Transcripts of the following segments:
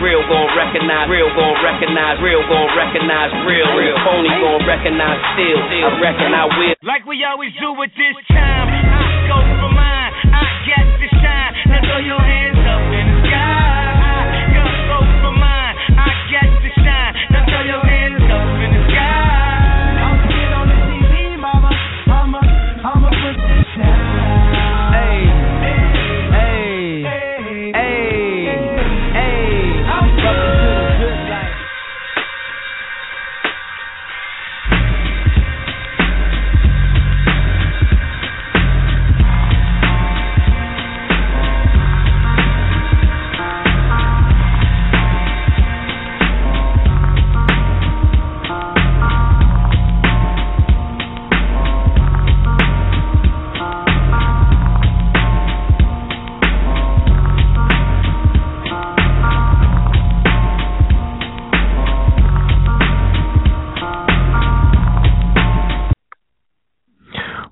Real gon' recognize, real gon' recognize, real gon' recognize, real phony gon' recognize, still I reckon I will. Like we always do at this time, I go for mine, I got to shine. Now throw your hands up in the sky. I go for mine, I got to shine. Now throw your hands up in the sky. I'm sitting on the TV, mama, I'ma put this down.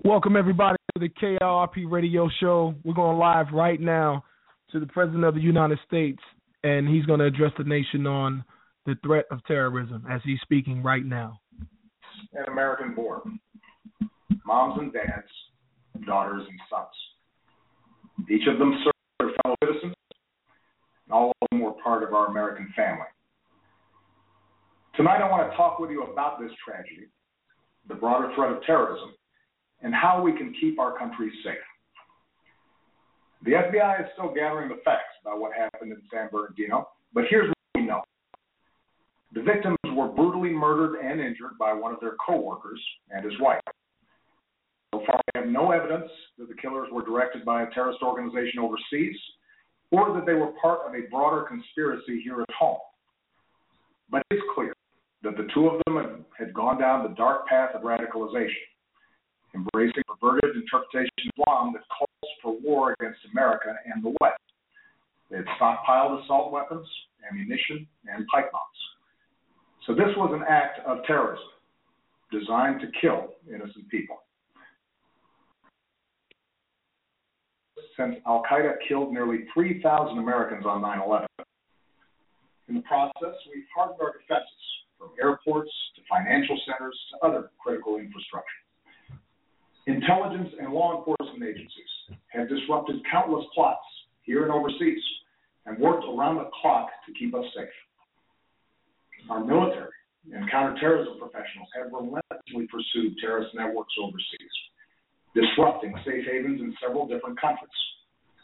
Welcome, everybody, to the KRP Radio Show. We're going live right now to the President of the United States, and he's going to address the nation on the threat of terrorism as he's speaking right now. An American born. Moms and dads, daughters and sons. Each of them serve their fellow citizens, and all of them were part of our American family. Tonight, I want to talk with you about this tragedy, the broader threat of terrorism, and how we can keep our country safe. The FBI is still gathering the facts about what happened in San Bernardino, but here's what we know. The victims were brutally murdered and injured by one of their co-workers and his wife. So far, we have no evidence that the killers were directed by a terrorist organization overseas or that they were part of a broader conspiracy here at home. But it's clear that the two of them had gone down the dark path of radicalization, embracing a perverted interpretation of Islam that calls for war against America and the West. They had stockpiled assault weapons, ammunition, and pipe bombs. So this was an act of terrorism designed to kill innocent people. Since Al-Qaeda killed nearly 3,000 Americans on 9/11, in the process, we've hardened our defenses from airports to financial centers to other critical infrastructure. Intelligence and law enforcement agencies have disrupted countless plots here and overseas and worked around the clock to keep us safe. Our military and counterterrorism professionals have relentlessly pursued terrorist networks overseas, disrupting safe havens in several different countries,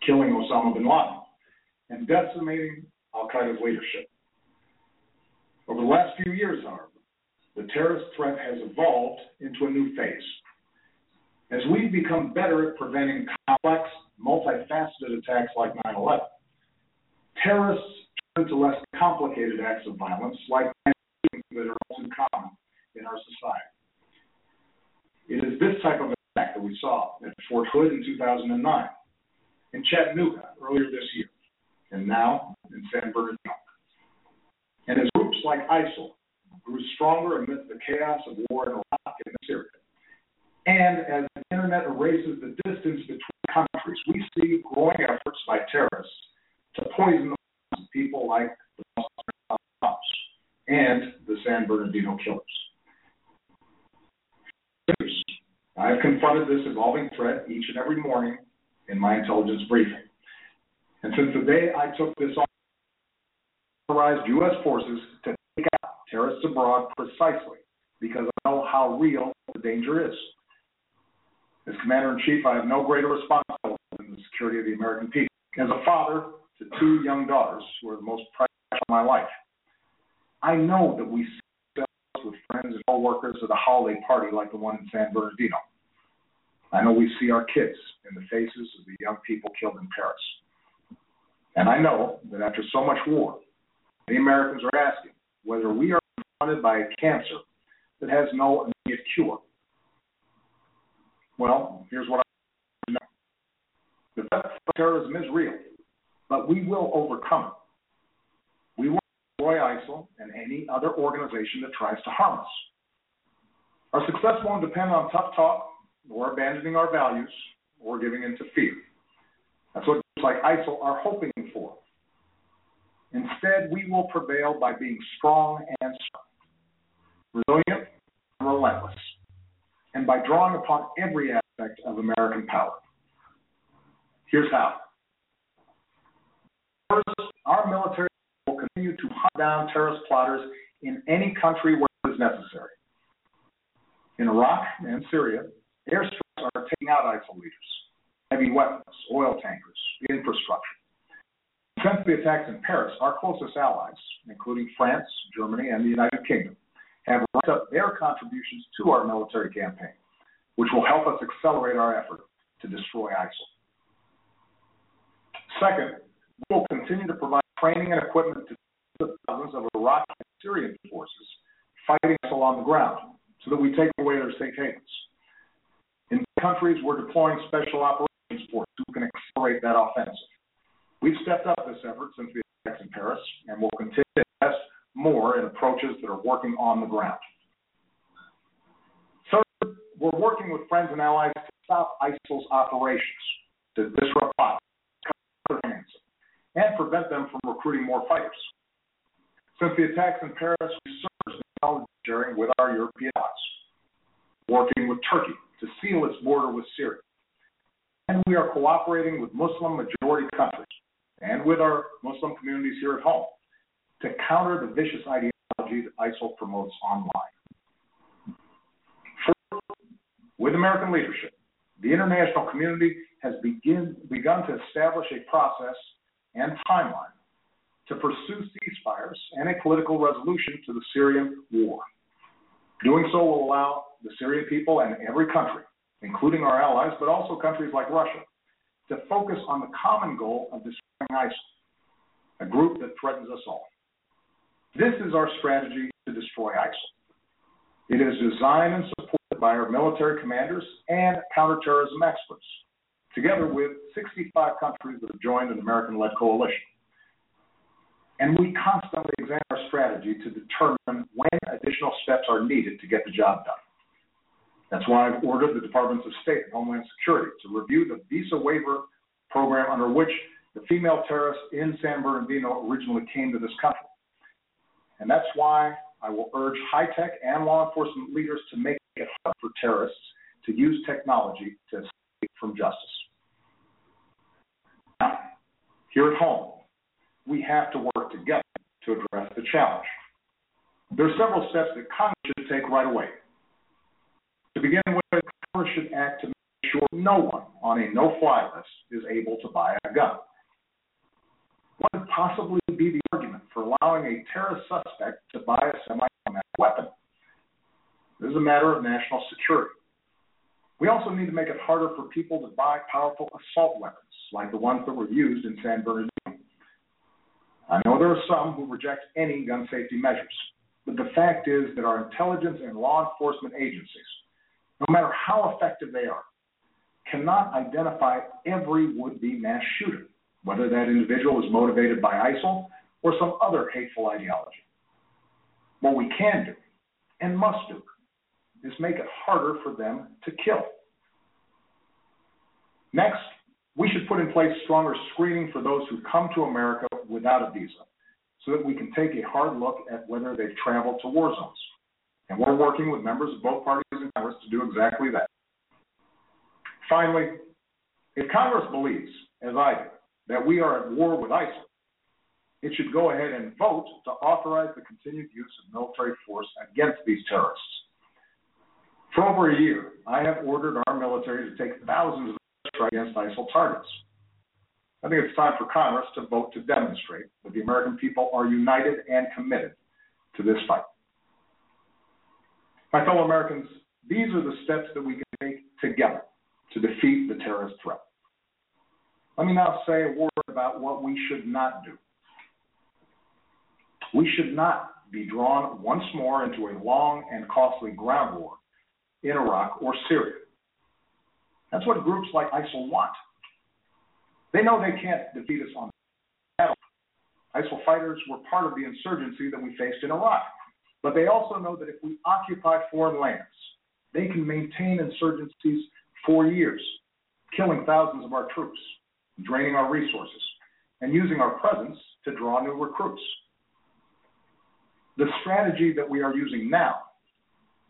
killing Osama bin Laden, and decimating Al-Qaeda's leadership. Over the last few years, however, the terrorist threat has evolved into a new phase. As we've become better at preventing complex, multifaceted attacks like 9/11, terrorists turn to less complicated acts of violence like that are also common in our society. It is this type of attack that we saw at Fort Hood in 2009, in Chattanooga earlier this year, and now in San Bernardino. And as groups like ISIL grew stronger amidst the chaos of war in Iraq and Syria, and as the internet erases the distance between countries, we see growing efforts by terrorists to poison the lives of people like the Muslim Brotherhood and the San Bernardino killers. I have confronted this evolving threat each and every morning in my intelligence briefing. And since the day I took this on, I authorized U.S. forces to take out terrorists abroad precisely because I know how real the danger is. As Commander-in-Chief, I have no greater responsibility than the security of the American people. As a father to two young daughters who are the most precious of my life, I know that we see ourselves with friends and co-workers at a holiday party like the one in San Bernardino. I know we see our kids in the faces of the young people killed in Paris. And I know that after so much war, many Americans are asking whether we are confronted by a cancer that has no immediate cure. Well, here's what I know. The threat of terrorism is real, but we will overcome it. We will destroy ISIL and any other organization that tries to harm us. Our success won't depend on tough talk or abandoning our values or giving in to fear. That's what groups like ISIL are hoping for. Instead, we will prevail by being strong and strong, resilient and relentless, and by drawing upon every aspect of American power. Here's how. First, our military will continue to hunt down terrorist plotters in any country where it is necessary. In Iraq and Syria, airstrikes are taking out ISIL leaders, heavy weapons, oil tankers, infrastructure. Since the attacks in Paris, our closest allies, including France, Germany, and the United Kingdom, have ramped up their contributions to our military campaign, which will help us accelerate our effort to destroy ISIL. Second, we will continue to provide training and equipment to the thousands of Iraqi and Syrian forces fighting ISIL on the ground, so that we take away their safe havens. In countries, we're deploying special operations forces who can accelerate that offensive. We've stepped up this effort since the attacks in Paris, and will continue to invest more in approaches that are working on the ground. Third, we're working with friends and allies to stop ISIL's operations, to disrupt them, and prevent them from recruiting more fighters. Since the attacks in Paris, we surged knowledge sharing with our European allies, working with Turkey to seal its border with Syria. And we are cooperating with Muslim-majority countries and with our Muslim communities here at home to counter the vicious ideology that ISIL promotes online. Fourth, with American leadership, the international community has begun to establish a process and timeline to pursue ceasefires and a political resolution to the Syrian war. Doing so will allow the Syrian people and every country, including our allies, but also countries like Russia, to focus on the common goal of destroying ISIL, a group that threatens us all. This is our strategy to destroy ISIL. It is designed and supported by our military commanders and counterterrorism experts, together with 65 countries that have joined an American-led coalition. And we constantly examine our strategy to determine when additional steps are needed to get the job done. That's why I've ordered the Departments of State and Homeland Security to review the visa waiver program under which the female terrorists in San Bernardino originally came to this country. And that's why I will urge high-tech and law enforcement leaders to make it hard for terrorists to use technology to escape from justice. Now, here at home, we have to work together to address the challenge. There are several steps that Congress should take right away. To begin with, Congress should act to make sure no one on a no-fly list is able to buy a gun. What could possibly be the argument for allowing a terrorist suspect to buy a semi-automatic weapon? This is a matter of national security. We also need to make it harder for people to buy powerful assault weapons, like the ones that were used in San Bernardino. I know there are some who reject any gun safety measures, but the fact is that our intelligence and law enforcement agencies, no matter how effective they are, cannot identify every would-be mass shooter, whether that individual is motivated by ISIL or some other hateful ideology. What we can do, and must do, is make it harder for them to kill. Next, we should put in place stronger screening for those who come to America without a visa, so that we can take a hard look at whether they've traveled to war zones. And we're working with members of both parties in Congress to do exactly that. Finally, if Congress believes, as I do, that we are at war with ISIL, it should go ahead and vote to authorize the continued use of military force against these terrorists. For over a year, I have ordered our military to take thousands of strikes against ISIL targets. I think it's time for Congress to vote to demonstrate that the American people are united and committed to this fight. My fellow Americans, these are the steps that we can take together to defeat the terrorist threat. Let me now say a word about what we should not do. We should not be drawn once more into a long and costly ground war in Iraq or Syria. That's what groups like ISIL want. They know they can't defeat us on the battlefield. ISIL fighters were part of the insurgency that we faced in Iraq, but they also know that if we occupy foreign lands, they can maintain insurgencies for years, killing thousands of our troops, draining our resources, and using our presence to draw new recruits. The strategy that we are using now,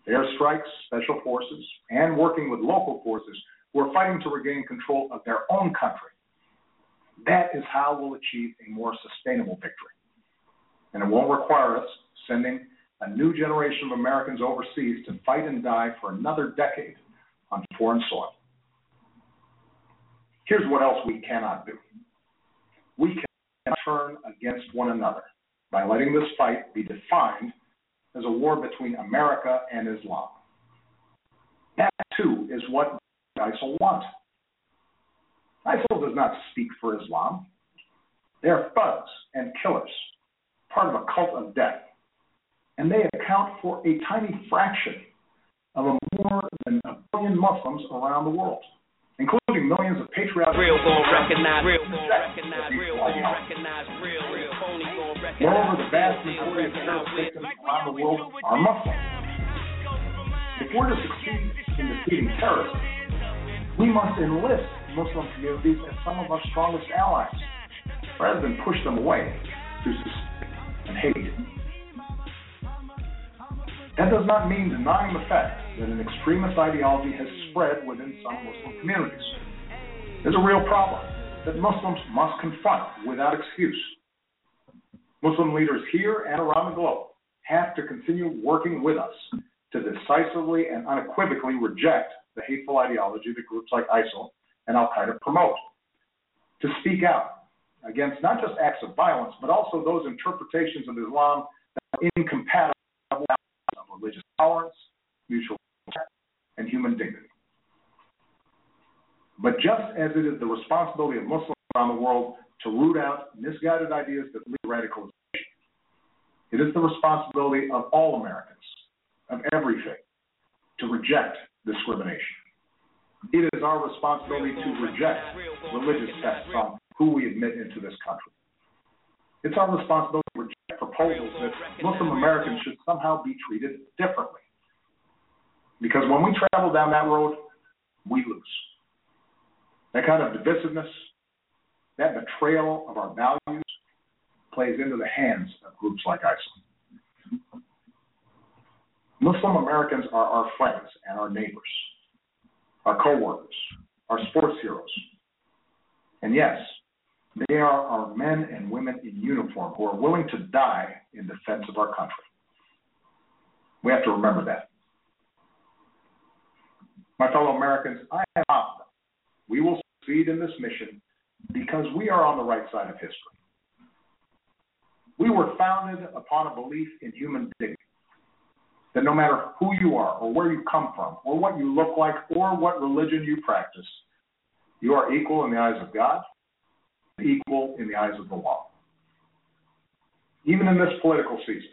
airstrikes, special forces, and working with local forces who are fighting to regain control of their own country, that is how we'll achieve a more sustainable victory. And it won't require us sending a new generation of Americans overseas to fight and die for another decade on foreign soil. Here's what else we cannot do. We cannot turn against one another by letting this fight be defined as a war between America and Islam. That, too, is what ISIL wants. ISIL does not speak for Islam. They are thugs and killers, part of a cult of death, and they account for a tiny fraction of more than a billion Muslims around the world, including millions of patriotic real gonna recognize real gonna recognize real gonna recognize real real phony gonna recognize. Moreover, the vast majority of terrorist victims around the world are Muslims. If we're to succeed in defeating terrorism, we must enlist Muslim communities as some of our strongest allies, rather than push them away through suspicion and hate. That does not mean denying the fact that an extremist ideology has spread within some Muslim communities. There's a real problem that Muslims must confront without excuse. Muslim leaders here and around the globe have to continue working with us to decisively and unequivocally reject the hateful ideology that groups like ISIL and Al-Qaeda promote, to speak out against not just acts of violence, but also those interpretations of Islam that are incompatible religious tolerance, mutual respect, and human dignity. But just as it is the responsibility of Muslims around the world to root out misguided ideas that lead to radicalization, it is the responsibility of all Americans, of every faith, to reject discrimination. It is our responsibility to reject religious tests on who we admit into this country. It's our responsibility to reject proposals that Muslim Americans should somehow be treated differently. Because when we travel down that road, we lose. That kind of divisiveness, that betrayal of our values, plays into the hands of groups like ISIL. Muslim Americans are our friends and our neighbors, our co-workers, our sports heroes. And yes, they are our men and women in uniform who are willing to die in defense of our country. We have to remember that. My fellow Americans, I am confident we will succeed in this mission because we are on the right side of history. We were founded upon a belief in human dignity, that no matter who you are or where you come from or what you look like or what religion you practice, you are equal in the eyes of God, equal in the eyes of the law. Even in this political season,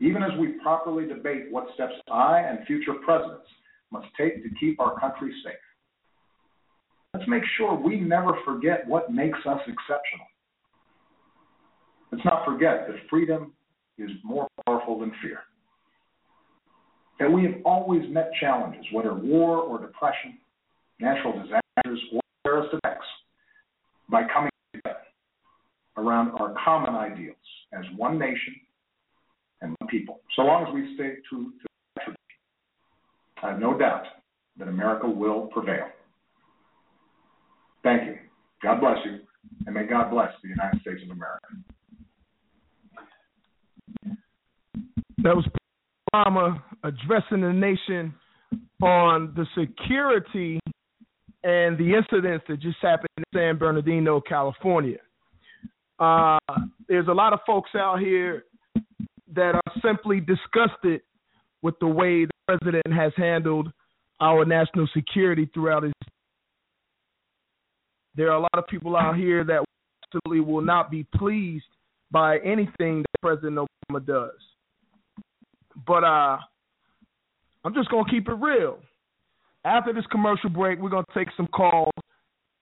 even as we properly debate what steps I and future presidents must take to keep our country safe, let's make sure we never forget what makes us exceptional. Let's not forget that freedom is more powerful than fear, that we have always met challenges, whether war or depression, natural disasters, or terrorist attacks, by coming around our common ideals as one nation and one people, so long as we stay true to that tradition. I have no doubt that America will prevail. Thank you. God bless you, and may God bless the United States of America. That was Obama addressing the nation on the security and the incidents that just happened in San Bernardino, California. There's a lot of folks out here that are simply disgusted with the way the president has handled our national security throughout his. There are a lot of people out here that absolutely will not be pleased by anything that President Obama does. But I'm just going to keep it real. After this commercial break, we're going to take some calls,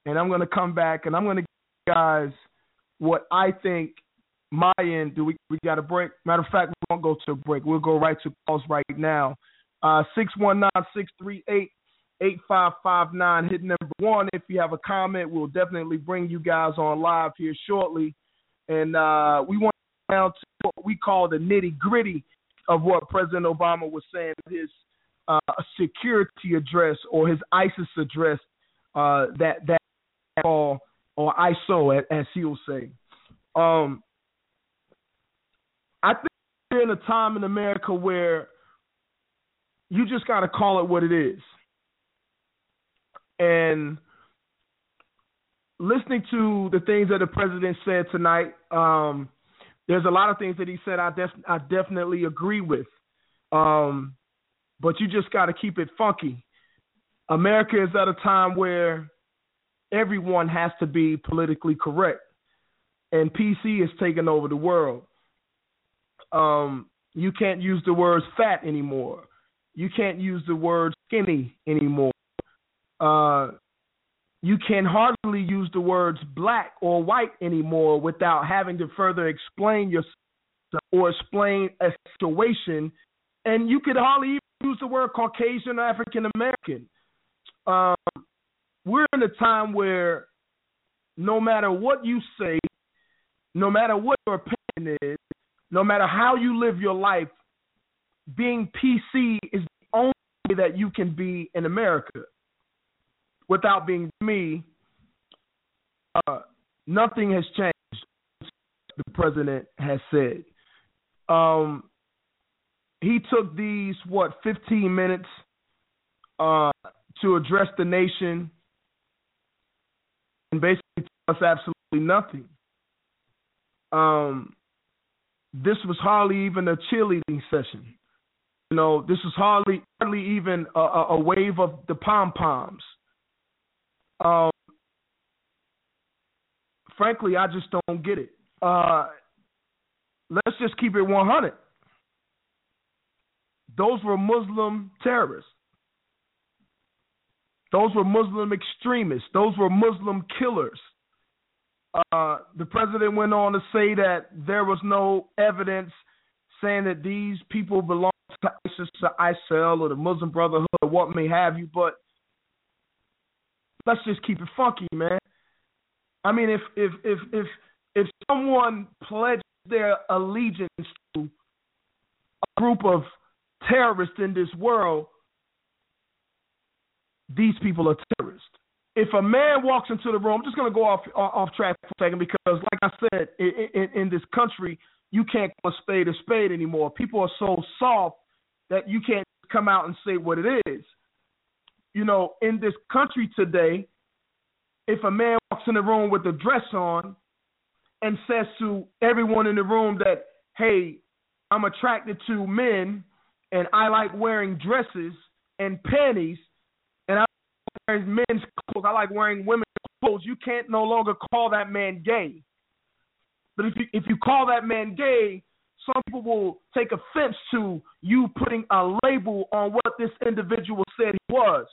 and I'm going to come back, and I'm going to give you guys what I think my end. Do we got a break? Matter of fact, we won't go to a break. We'll go right to calls right now. 619-638-8559. Hit number one. If you have a comment, we'll definitely bring you guys on live here shortly. And we went down to what we call the nitty-gritty of what President Obama was saying in his security address, or his ISIS address, that call, or ISO, as he'll say. I think we're in a time in America where you just got to call it what it is. And listening to the things that the president said tonight, there's a lot of things that he said I definitely agree with. But you just got to keep it funky. America is at a time where everyone has to be politically correct. And PC is taking over the world. You can't use the words fat anymore. You can't use the word skinny anymore. You can hardly use the words black or white anymore without having to further explain yourself or explain a situation. And you could hardly even use the word Caucasian or African American. We're in a time where no matter what you say, no matter what your opinion is, no matter how you live your life, being PC is the only way that you can be in America. Without being me, nothing has changed since the president has said. He took these, 15 minutes to address the nation and basically tell us absolutely nothing. This was hardly even a cheerleading session. You know, this was hardly even a wave of the pom-poms. Frankly, I just don't get it. Let's just keep it 100. Those were Muslim terrorists. Those were Muslim extremists. Those were Muslim killers. The president went on to say that there was no evidence saying that these people belong to ISIS, to ISIL, or the Muslim Brotherhood, or what may have you, but let's just keep it funky, man. I mean, if someone pledged their allegiance to a group of terrorists in this world, these people are terrorists. If a man walks into the room, I'm just going to go off track for a second, because like I said, in this country, you can't call a spade anymore. People are so soft that you can't come out and say what it is. You know, in this country today, if a man walks in the room with a dress on and says to everyone in the room that, hey, I'm attracted to men and I like wearing dresses and panties and I like wearing men's clothes, I like wearing women's clothes, you can't no longer call that man gay. But if you call that man gay, some people will take offense to you putting a label on what this individual said he was.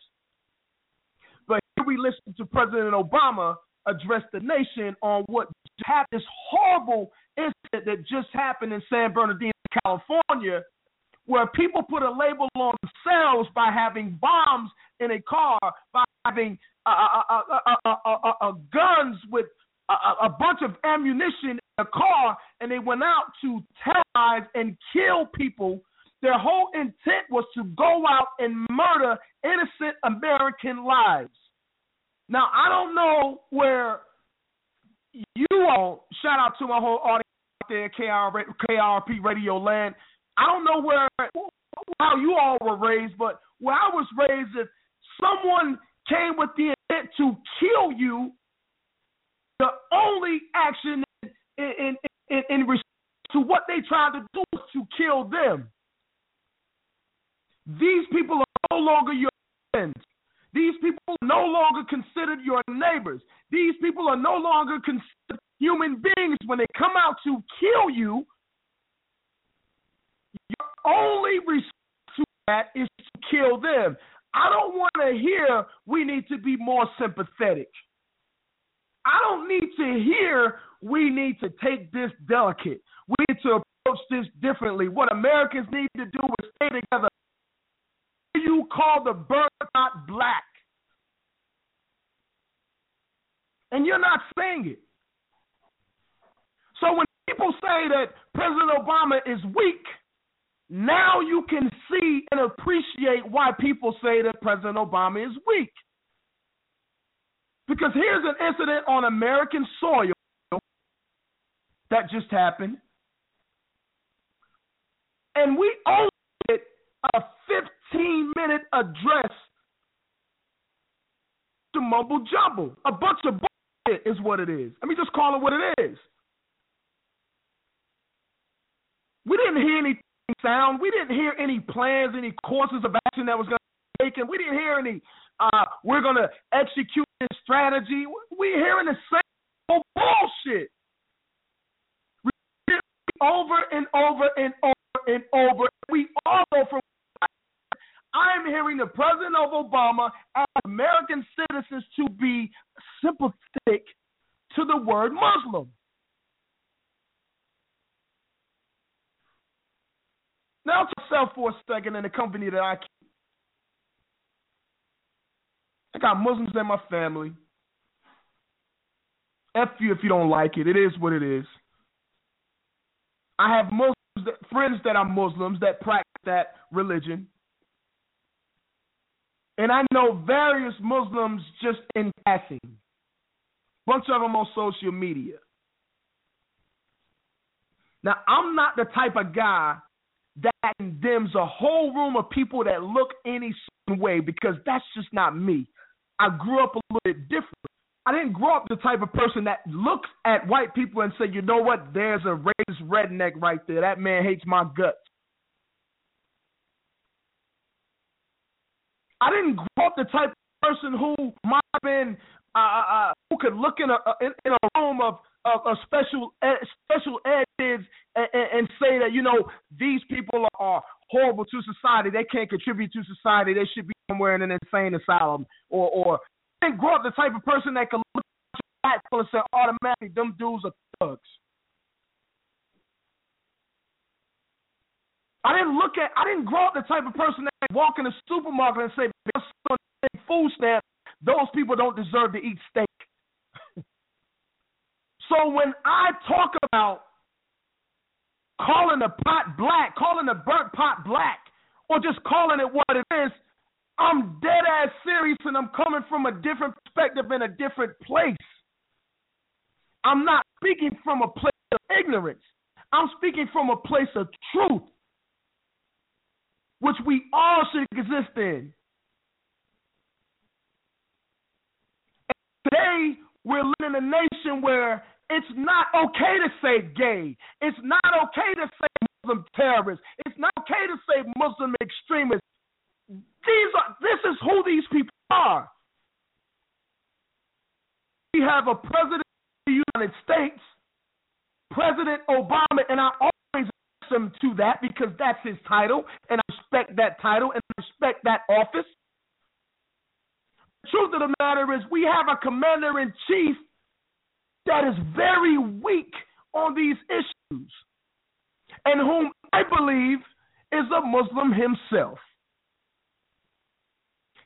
But here we listen to President Obama address the nation on what happened, this horrible incident that just happened in San Bernardino, California, where people put a label on themselves by having bombs in a car, by having guns with a bunch of ammunition in a car, and they went out to terrorize and kill people. Their whole intent was to go out and murder innocent American lives. Now, I don't know where you all, shout out to my whole audience out there, KRP Radio Land. I don't know how you all were raised, but where I was raised, if someone came with the intent to kill you, the only action in response to what they tried to do was to kill them. These people are no longer your friends. These people are no longer considered your neighbors. These people are no longer considered human beings. When they come out to kill you, your only response to that is to kill them. I don't want to hear we need to be more sympathetic. I don't need to hear we need to take this delicate. We need to approach this differently. What Americans need to do is stay together. You call the bird not black. And you're not saying it. So when people say that President Obama is weak, now you can see and appreciate why people say that President Obama is weak. Because here's an incident on American soil that just happened. And we only did a 15-minute address to mumble jumble. A bunch of bullshit is what it is. Let me just call it what it is. We didn't hear any sound. We didn't hear any plans, any courses of action that was going to be taken. We didn't hear any, we're going to execute this strategy. We're hearing the same old bullshit. Over and over and over and over. We all go from. I'm hearing the President of Obama ask American citizens to be sympathetic to the word Muslim. Now to yourself for a second in the company that I keep. I got Muslims in my family. F you if you don't like it. It is what it is. I have Muslims that, friends that are Muslims that practice that religion. And I know various Muslims just in passing. Bunch of them on social media. Now, I'm not the type of guy that condemns a whole room of people that look any certain way because that's just not me. I grew up a little bit different. I didn't grow up the type of person that looks at white people and say, you know what, there's a racist redneck right there. That man hates my guts. I didn't grow up the type of person who might have been who could look in a room of special ed kids and say that, you know, these people are horrible to society. They can't contribute to society. They should be somewhere in an insane asylum or I didn't grow up the type of person that can look at your and say automatically them dudes are thugs. I didn't grow up the type of person that can walk in the supermarket and say because on the same food stamp, those people don't deserve to eat steak. So when I talk about calling the pot black, calling the burnt pot black, or just calling it what it is, I'm dead-ass serious, and I'm coming from a different perspective in a different place. I'm not speaking from a place of ignorance. I'm speaking from a place of truth, which we all should exist in. And today, we're living in a nation where it's not okay to say gay. It's not okay to say Muslim terrorist. It's not okay to say Muslim extremist. This is who these people are. We have a president of the United States, President Obama, and I always ask him to that because that's his title, and I respect that title, and I respect that office. The truth of the matter is we have a commander-in-chief that is very weak on these issues and whom I believe is a Muslim himself.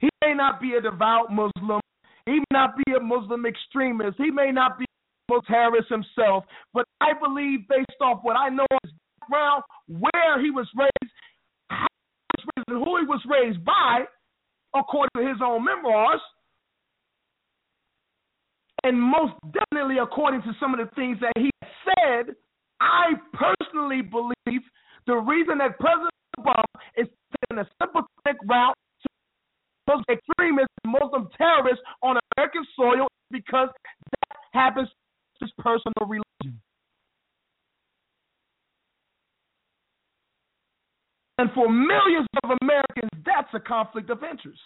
He may not be a devout Muslim. He may not be a Muslim extremist. He may not be a Muslim terrorist himself. But I believe, based off what I know of his background, where he was raised, how he was raised, and who he was raised by, according to his own memoirs, and most definitely according to some of the things that he said, I personally believe the reason that President Obama is taking a sympathetic route Muslim extremists, Muslim terrorists on American soil because that happens to his personal religion. And for millions of Americans, that's a conflict of interest.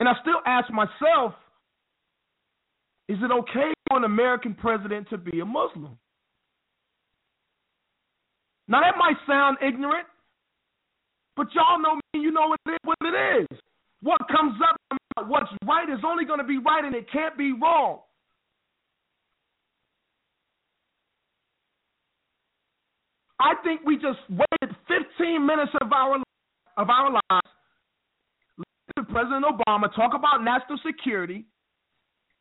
And I still ask myself, is it okay for an American president to be a Muslim? Now that might sound ignorant, but y'all know me, you know it is what it is. What comes up, what's right is only going to be right and it can't be wrong. I think we just waited 15 minutes of our lives. Listen to President Obama talk about national security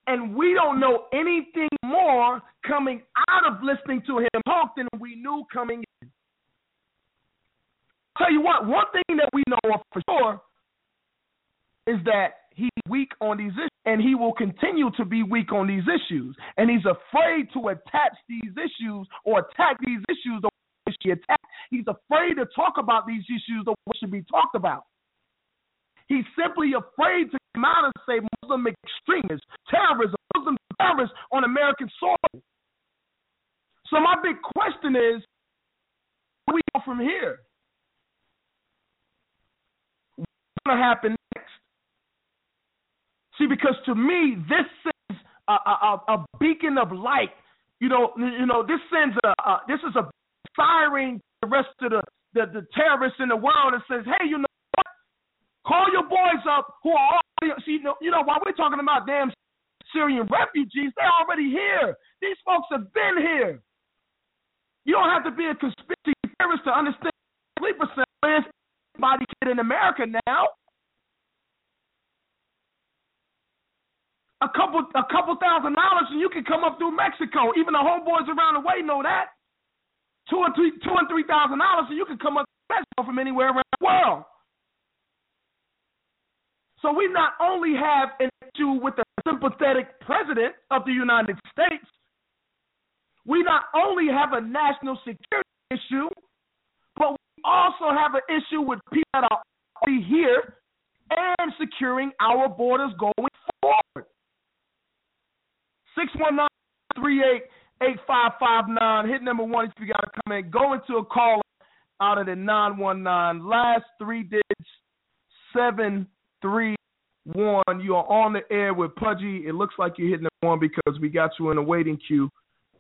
And we don't know anything more coming out of listening to him talk than we knew coming in. I'll tell you what, one thing that we know for sure is that he's weak on these issues, and he will continue to be weak on these issues. And he's afraid to attach these issues or attack these issues the way he attacked. He's afraid to talk about these issues the way they should be talked about. He's simply afraid to come out and say Muslim extremists, terrorism, Muslim terrorists on American soil. So my big question is, where do we go from here? What's going to happen next? See, because to me, this sends a beacon of light. You know, this sends this is a siren to the rest of the terrorists in the world and says, hey, you know, call your boys up who are already, you know, while we're talking about damn Syrian refugees, they're already here. These folks have been here. You don't have to be a conspiracy theorist to understand sleeper cells. Everybody kid in America now. A couple $1,000 and you can come up through Mexico. Even the homeboys around the way know that. $2,000 and $3,000 and you can come up through Mexico from anywhere around the world. So we not only have an issue with the sympathetic president of the United States, we not only have a national security issue, but we also have an issue with people that are already here and securing our borders going forward. 619-388-8559. Hit number one if you got a comment. Go into a call out of the 919. Last three digits, 731, you are on the air with Pudgy. It looks like you're hitting the one because we got you in a waiting queue.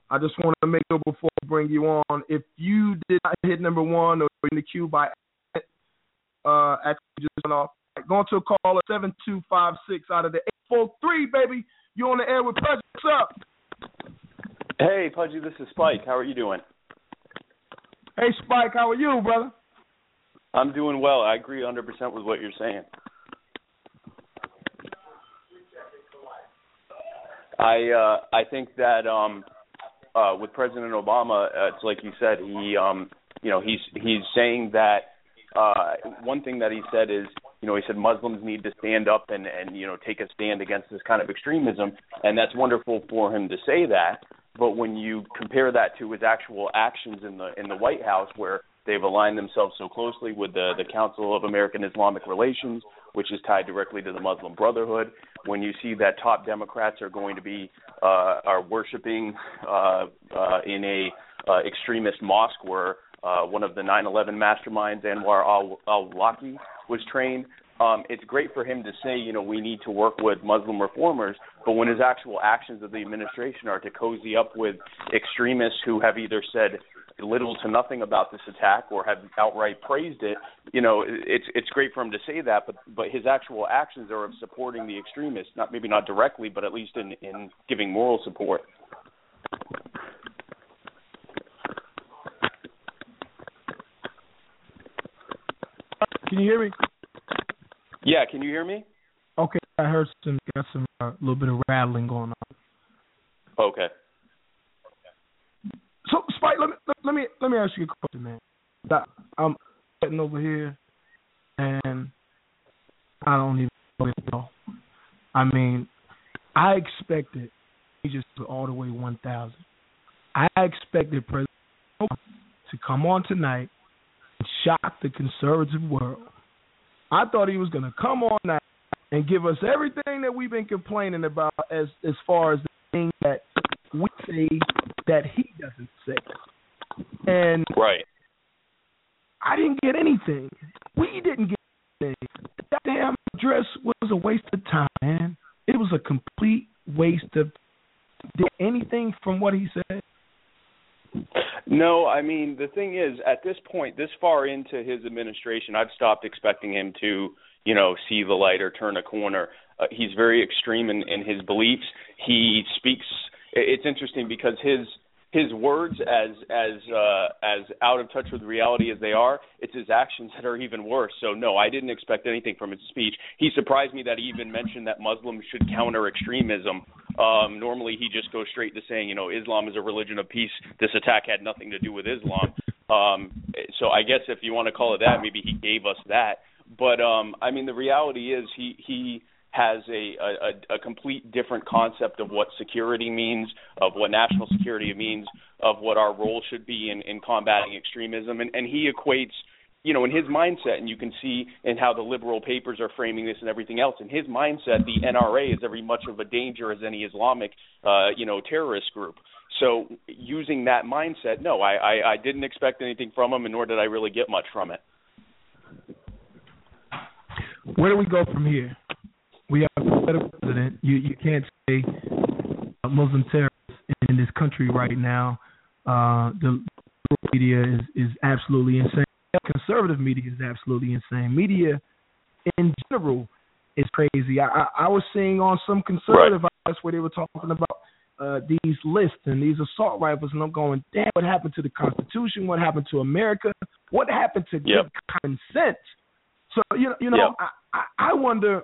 I just want to make sure before I bring you on, if you did not hit number one or in the queue by accident, actually just went off. Right, going to a call at 7256 out of the 843, baby. You're on the air with Pudgy. What's up? Hey, Pudgy, this is Spike. How are you doing? Hey, Spike, how are you, brother? I'm doing well. I agree 100% with what you're saying. I think that with President Obama, it's like you said, he he's saying that one thing that he said is, you know, he said Muslims need to stand up and you know, take a stand against this kind of extremism, and that's wonderful for him to say that. But when you compare that to his actual actions in the White House, where they've aligned themselves so closely with the Council of American Islamic Relations, which is tied directly to the Muslim Brotherhood. When you see that top Democrats are going to be are worshiping in a extremist mosque where one of the 9/11 masterminds, Anwar al-Awlaki, was trained, it's great for him to say, you know, we need to work with Muslim reformers, but when his actual actions of the administration are to cozy up with extremists who have either said little to nothing about this attack or have outright praised it, you know, it's great for him to say that, but his actual actions are of supporting the extremists, not maybe not directly, but at least in giving moral support. Can you hear me? Yeah, can you hear me? Okay, I heard got some little bit of rattling going on. Okay. So, Spike, let me ask you a question, man. I'm sitting over here, and I don't even know it at all. I mean, I expected just all the way 1,000. I expected President Obama to come on tonight and shock the conservative world. I thought he was going to come on tonight and give us everything that we've been complaining about as far as the thing that we say that he doesn't say. And right. I didn't get anything. We didn't get anything. That damn address was a waste of time, man. It was a complete waste of time. Did anything from what he said? No, I mean, the thing is, at this point, this far into his administration, I've stopped expecting him to, you know, see the light or turn a corner. He's very extreme in his beliefs. He speaks. It's interesting because his words, as out of touch with reality as they are, it's his actions that are even worse. So no, I didn't expect anything from his speech. He surprised me that he even mentioned that Muslims should counter extremism Normally he just goes straight to saying, you know, Islam is a religion of peace. This attack had nothing to do with Islam. So I guess if you want to call it that, maybe he gave us that. But, I mean, the reality is he has a complete different concept of what security means, of what national security means, of what our role should be in combating extremism. And he equates, you know, in his mindset, and you can see in how the liberal papers are framing this and everything else, in his mindset, the NRA is every much of a danger as any Islamic, you know, terrorist group. So using that mindset, no, I didn't expect anything from him, and nor did I really get much from it. Where do we go from here? We have a federal president. You can't say Muslim terrorists in this country right now. The media is absolutely insane. Conservative media is absolutely insane. Media in general is crazy. I was seeing on some conservative outlets where they were talking about these lists and these assault rifles, and I'm going, damn, what happened to the Constitution? What happened to America? What happened to good common sense? So, you know, I wonder,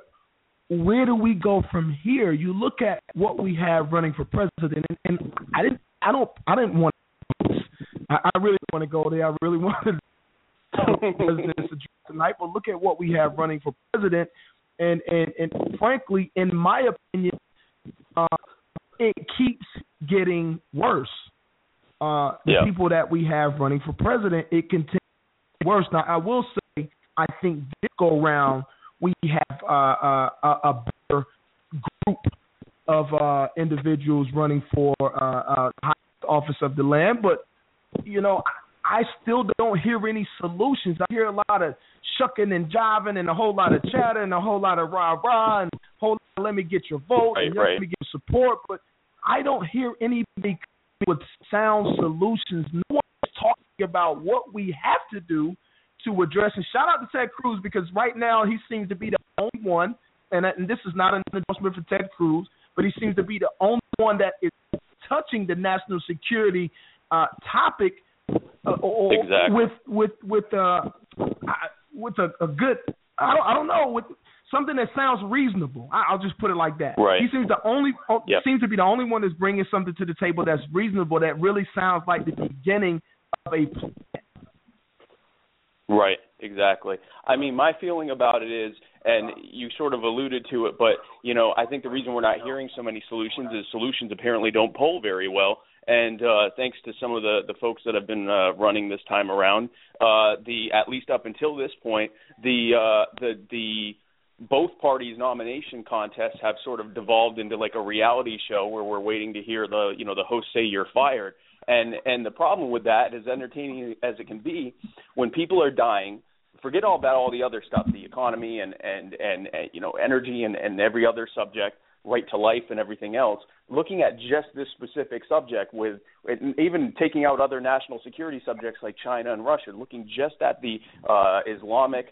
where do we go from here? You look at what we have running for president, and I didn't want this. I really want to go there. I really wanted president's address tonight, but look at what we have running for president, and frankly, in my opinion, it keeps getting worse. The people that we have running for president, it continues to get worse. Now, I will say, I think this go round we have a better group of individuals running for the highest office of the land, but you know, I still don't hear any solutions. I hear a lot of shucking and jiving and a whole lot of chatter and a whole lot of rah-rah and a whole lot of let me get your vote and let me get your support. But I don't hear anybody with sound solutions. No one is talking about what we have to do to address. And shout out to Ted Cruz, because right now he seems to be the only one, and this is not an endorsement for Ted Cruz, but he seems to be the only one that is touching the national security topic with a good, I don't know, with something that sounds reasonable. I'll just put it like that. Right. He seems seems to be the only one that's bringing something to the table that's reasonable, that really sounds like the beginning of a plan. Right, exactly. I mean, my feeling about it is, and you sort of alluded to it, but, you know, I think the reason we're not hearing so many solutions is solutions apparently don't poll very well. And thanks to some of the folks that have been running this time around, at least up until this point, the both parties' nomination contests have sort of devolved into like a reality show where we're waiting to hear the host say you're fired. And the problem with that, as entertaining as it can be, when people are dying, forget all about all the other stuff, the economy and you know, energy and every other subject, right to life and everything else, looking at just this specific subject with even taking out other national security subjects like China and Russia, looking just at the Islamic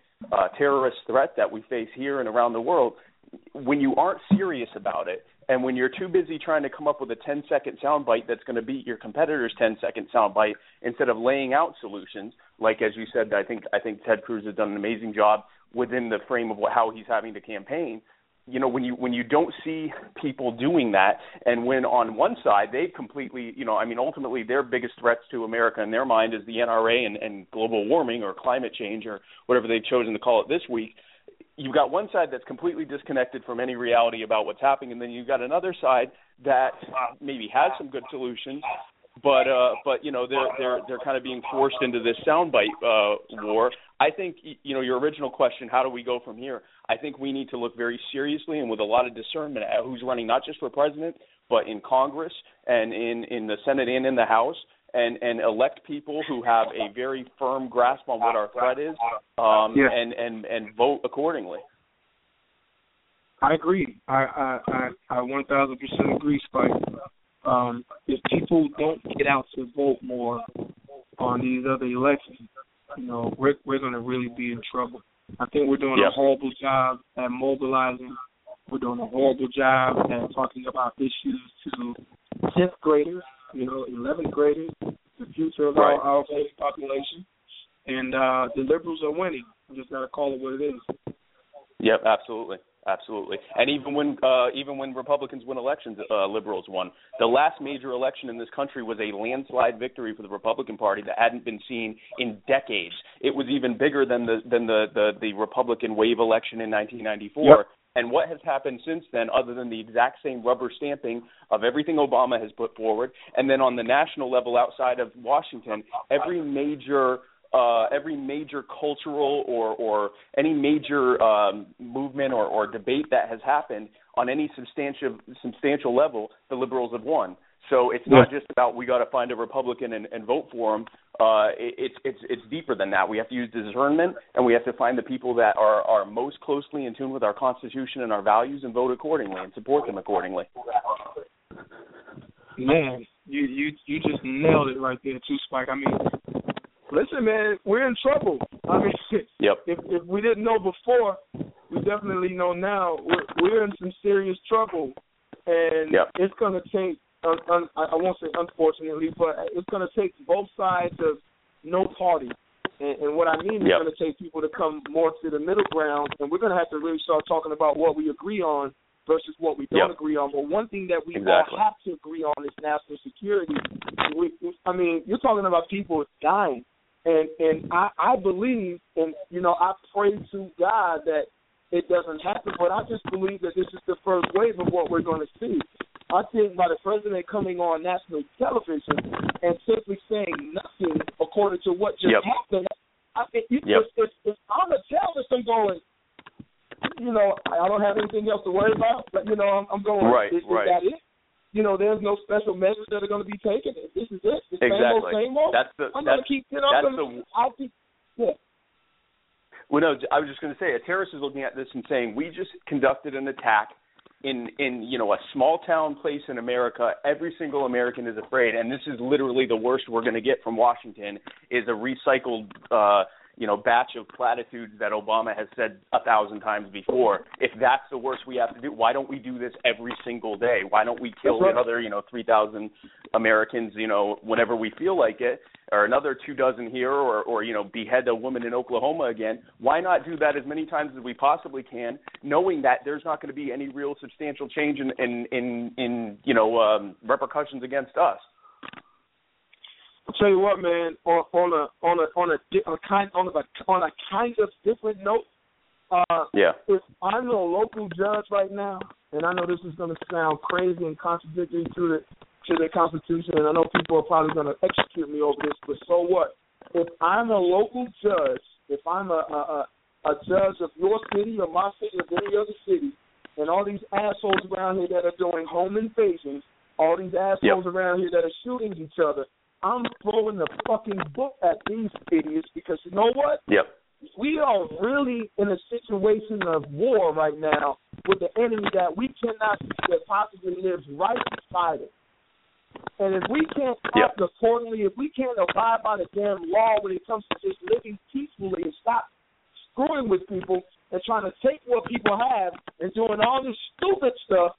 terrorist threat that we face here and around the world, when you aren't serious about it, and when you're too busy trying to come up with a 10-second soundbite that's going to beat your competitor's 10-second soundbite instead of laying out solutions, like as you said, I think Ted Cruz has done an amazing job within the frame of how he's having to campaign. You know, when you don't see people doing that, and when on one side they completely, you know, I mean, ultimately their biggest threats to America in their mind is the NRA and global warming or climate change or whatever they've chosen to call it this week. You've got one side that's completely disconnected from any reality about what's happening, and then you've got another side that maybe has some good solutions, but you know, they're kind of being forced into this soundbite war. I think, you know, your original question, how do we go from here? I think we need to look very seriously and with a lot of discernment at who's running, not just for president, but in Congress and in the Senate and in the House. And elect people who have a very firm grasp on what our threat is, and vote accordingly. I agree. I 1,000% agree, Spike. If people don't get out to vote more on these other elections, you know, we're going to really be in trouble. I think we're doing a horrible job at mobilizing. We're doing a horrible job at talking about issues to 10th graders. You know, 11th graders, the future of our population, and the liberals are winning. I'm just going to call it what it is. Yep, absolutely, Absolutely. And even when Republicans win elections, liberals won. The last major election in this country was a landslide victory for the Republican Party that hadn't been seen in decades. It was even bigger than the Republican wave election in 1994. Yep. And what has happened since then, other than the exact same rubber stamping of everything Obama has put forward, and then on the national level outside of Washington, every major cultural or any major movement or debate that has happened on any substantial level, the liberals have won. So it's not just about we got to find a Republican and vote for him. It's deeper than that. We have to use discernment, and we have to find the people that are most closely in tune with our Constitution and our values and vote accordingly and support them accordingly. Man, you just nailed it right there, too, Spike. I mean, listen, man, we're in trouble. I mean, yep. If we didn't know before, we definitely know now. We're in some serious trouble, and it's going to take, I won't say unfortunately, but it's going to take both sides of no party. And what I mean is going to take people to come more to the middle ground, and we're going to have to really start talking about what we agree on versus what we don't agree on. But one thing that we all have to agree on is national security. You're talking about people dying. And I believe, and, I pray to God that it doesn't happen, but I just believe that this is the first wave of what we're going to see. I think by the president coming on national television and simply saying nothing according to what just happened, I think it's on the television. I'm going, I don't have anything else to worry about, but, I'm going, is that it? There's no special measures that are going to be taken. This is it. The exactly. Same old. Well, no, I was just going to say, a terrorist is looking at this and saying, we just conducted an attack in a small-town place in America. Every single American is afraid, and this is literally the worst we're going to get from Washington is a recycled batch of platitudes that Obama has said 1,000 times before. If that's the worst we have to do, why don't we do this every single day? Why don't we kill another 3,000 Americans whenever we feel like it, or another 2 dozen here, or behead a woman in Oklahoma again? Why not do that as many times as we possibly can, knowing that there's not going to be any real substantial change in repercussions against us? I'll tell you what, man. On a kind of different note, if I'm a local judge right now, and I know this is going to sound crazy and contradictory to the Constitution, and I know people are probably going to execute me over this, but so what? If I'm a local judge, if I'm a judge of your city or my city or any other city, and all these assholes around here that are doing home invasions, all these assholes around here that are shooting each other, I'm throwing the fucking book at these idiots because you know what? Yep. We are really in a situation of war right now with the enemy that we cannot see that possibly lives right beside us. And if we can't act accordingly, if we can't abide by the damn law when it comes to just living peacefully and stop screwing with people and trying to take what people have and doing all this stupid stuff,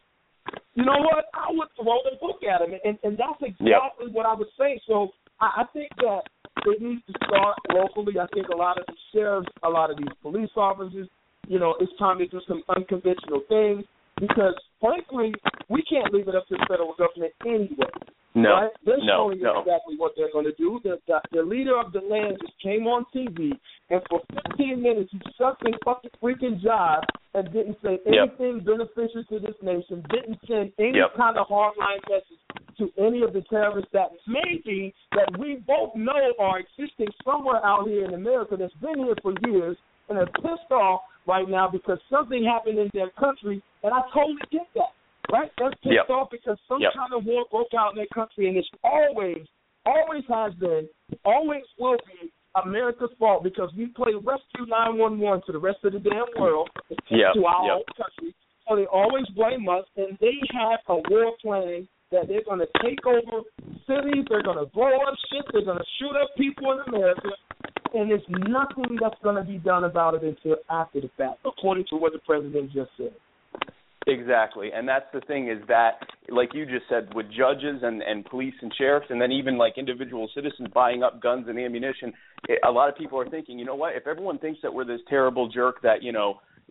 you know what? I would throw the book at him, and that's exactly what I would say. So I think that it needs to start locally. I think a lot of the sheriffs, a lot of these police officers, it's time to do some unconventional things because, frankly, we can't leave it up to the federal government anyway. No, right? They're showing you exactly what they're going to do. The leader of the land just came on TV, and for 15 minutes he sucked his fucking freaking job and didn't say anything beneficial to this nation, didn't send any kind of hardline message to any of the terrorists that maybe that we both know are existing somewhere out here in America that's been here for years and are pissed off right now because something happened in their country, and I totally get that. Right? That's pissed off because some kind of war broke out in their country, and it's always has been, always will be America's fault because we play Rescue 911 to the rest of the damn world, to our own country. So they always blame us, and they have a war plan that they're going to take over cities, they're going to blow up shit, they're going to shoot up people in America, and there's nothing that's going to be done about it until after the fact, according to what the president just said. Exactly, and that's the thing is that, like you just said, with judges and police and sheriffs and then even like individual citizens buying up guns and ammunition, a lot of people are thinking, you know what, if everyone thinks that we're this terrible jerk that,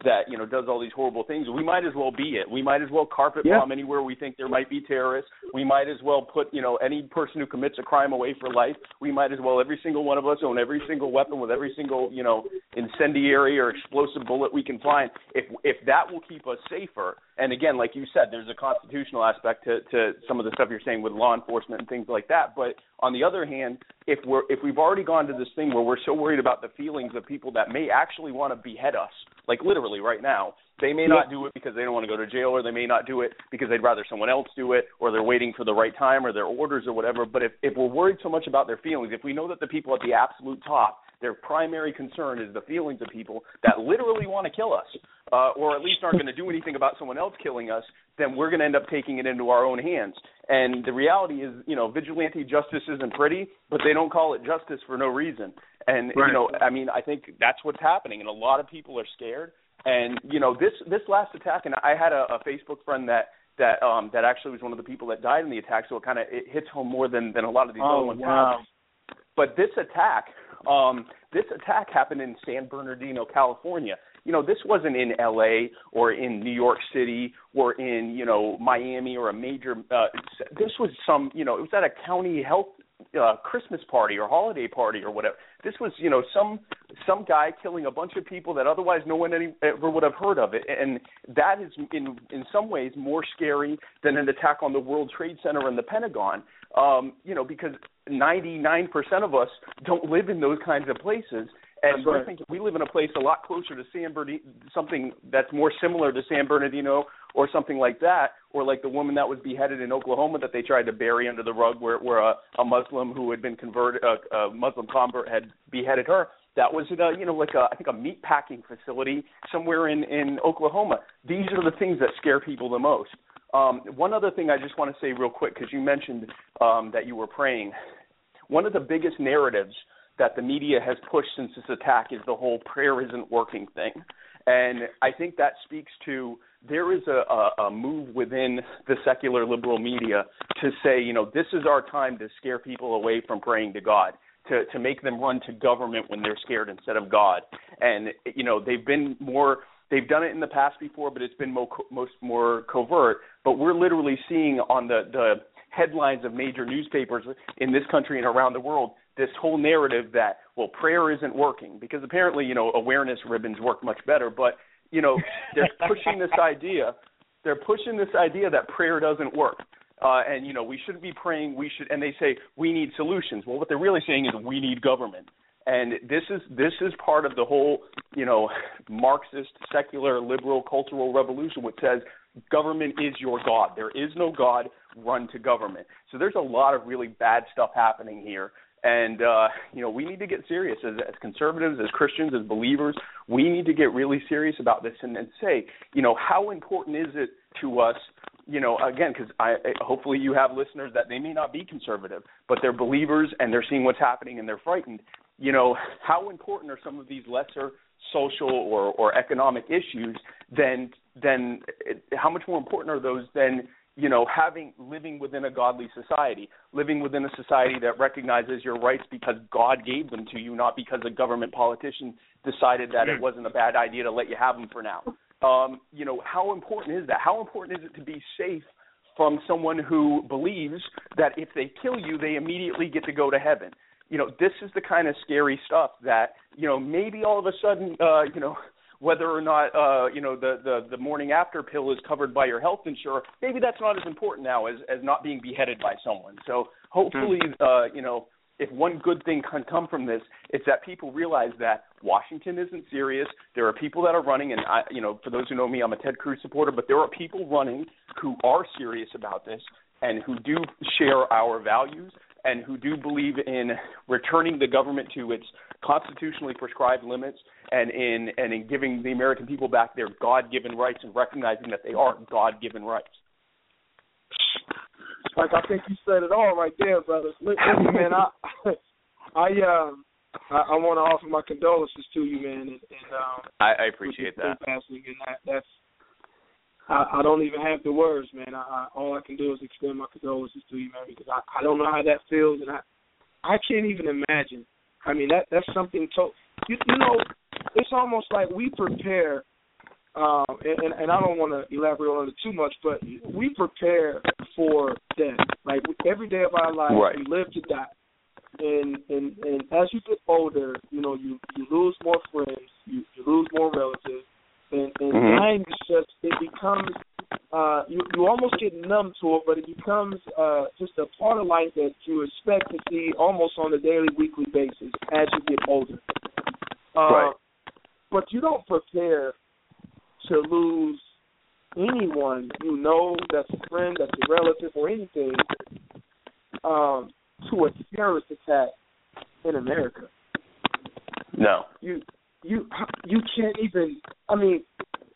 that, you know, does all these horrible things, we might as well be it. We might as well carpet bomb anywhere we think there might be terrorists. We might as well put, you know, any person who commits a crime away for life. We might as well, every single one of us, own every single weapon with every single, you know, incendiary or explosive bullet we can find. If that will keep us safer, and again, like you said, there's a constitutional aspect to some of the stuff you're saying with law enforcement and things like that. But on the other hand, if we've already gone to this thing where we're so worried about the feelings of people that may actually want to behead us, like literally right now, they may not do it because they don't want to go to jail, or they may not do it because they'd rather someone else do it, or they're waiting for the right time or their orders or whatever. But if we're worried so much about their feelings, if we know that the people at the absolute top, their primary concern is the feelings of people that literally want to kill us, or at least aren't going to do anything about someone else killing us, then we're going to end up taking it into our own hands. And the reality is, you know, vigilante justice isn't pretty, but they don't call it justice for no reason. And, you know, I mean, I think that's what's happening, and a lot of people are scared. And, you know, this last attack, and I had a Facebook friend that actually was one of the people that died in the attack, so it hits home more than a lot of these other ones. Wow. But this attack happened in San Bernardino, California. You know, this wasn't in L.A. or in New York City or in, you know, Miami or a major this was some, you know, it was at a county health Christmas party or holiday party or whatever. This was, you know, some guy killing a bunch of people that otherwise no one ever would have heard of it. And that is in some ways more scary than an attack on the World Trade Center and the Pentagon, you know, because 99% of us don't live in those kinds of places. And I think if we live in a place a lot closer to San Bernardino, something that's more similar to San Bernardino or something like that, or like the woman that was beheaded in Oklahoma that they tried to bury under the rug where a Muslim who had been converted, a Muslim convert had beheaded her. That was in a, you know, like I think a meat packing facility somewhere in Oklahoma. These are the things that scare people the most. One other thing I just want to say real quick, because you mentioned that you were praying. One of the biggest narratives that the media has pushed since this attack is the whole prayer isn't working thing. And I think that speaks to there is a move within the secular liberal media to say, you know, this is our time to scare people away from praying to God, to make them run to government when they're scared instead of God. And, you know, they've done it in the past before, but it's been more covert. But we're literally seeing on the headlines of major newspapers in this country and around the world this whole narrative that, well, prayer isn't working, because apparently, you know, awareness ribbons work much better. But, you know, they're pushing this idea. They're pushing this idea that prayer doesn't work. And, you know, we shouldn't be praying. We should. And they say we need solutions. Well, what they're really saying is we need government. And this is part of the whole, you know, Marxist, secular, liberal, cultural revolution, which says government is your God. There is no God. Run to government. So there's a lot of really bad stuff happening here. And, you know, we need to get serious as conservatives, as Christians, as believers. We need to get really serious about this and say, you know, how important is it to us, you know, again, because hopefully you have listeners that they may not be conservative, but they're believers and they're seeing what's happening and they're frightened. You know, how important are some of these lesser social or economic issues than how much more important are those than, you know, living within a godly society, living within a society that recognizes your rights because God gave them to you, not because a government politician decided that it wasn't a bad idea to let you have them for now. You know, how important is that? How important is it to be safe from someone who believes that if they kill you, they immediately get to go to heaven? You know, this is the kind of scary stuff that, you know, maybe all of a sudden, you know, whether or not, you know, the morning after pill is covered by your health insurer, maybe that's not as important now as not being beheaded by someone. So hopefully, you know, if one good thing can come from this, it's that people realize that Washington isn't serious. There are people that are running, and, I, you know, for those who know me, I'm a Ted Cruz supporter, but there are people running who are serious about this and who do share our values and who do believe in returning the government to its constitutionally prescribed limits and in giving the American people back their God-given rights and recognizing that they are God-given rights. Like, I think you said it all right there, brother. Listen, man, I want to offer my condolences to you, man. I appreciate that. Passing, and I don't even have the words, man. All I can do is extend my condolences to you, man, because I don't know how that feels, and I can't even imagine. I mean, that's something – you know, it's almost like we prepare And I don't want to elaborate on it too much, but we prepare for death. Like every day of our life, right. We live to die. And as you get older, you know, you lose more friends, you lose more relatives, and dying is just, it becomes, you almost get numb to it, but it becomes just a part of life that you expect to see almost on a daily, weekly basis as you get older. Right. But you don't prepare to lose anyone you know that's a friend, that's a relative, or anything to a terrorist attack in America. No. You can't even, I mean,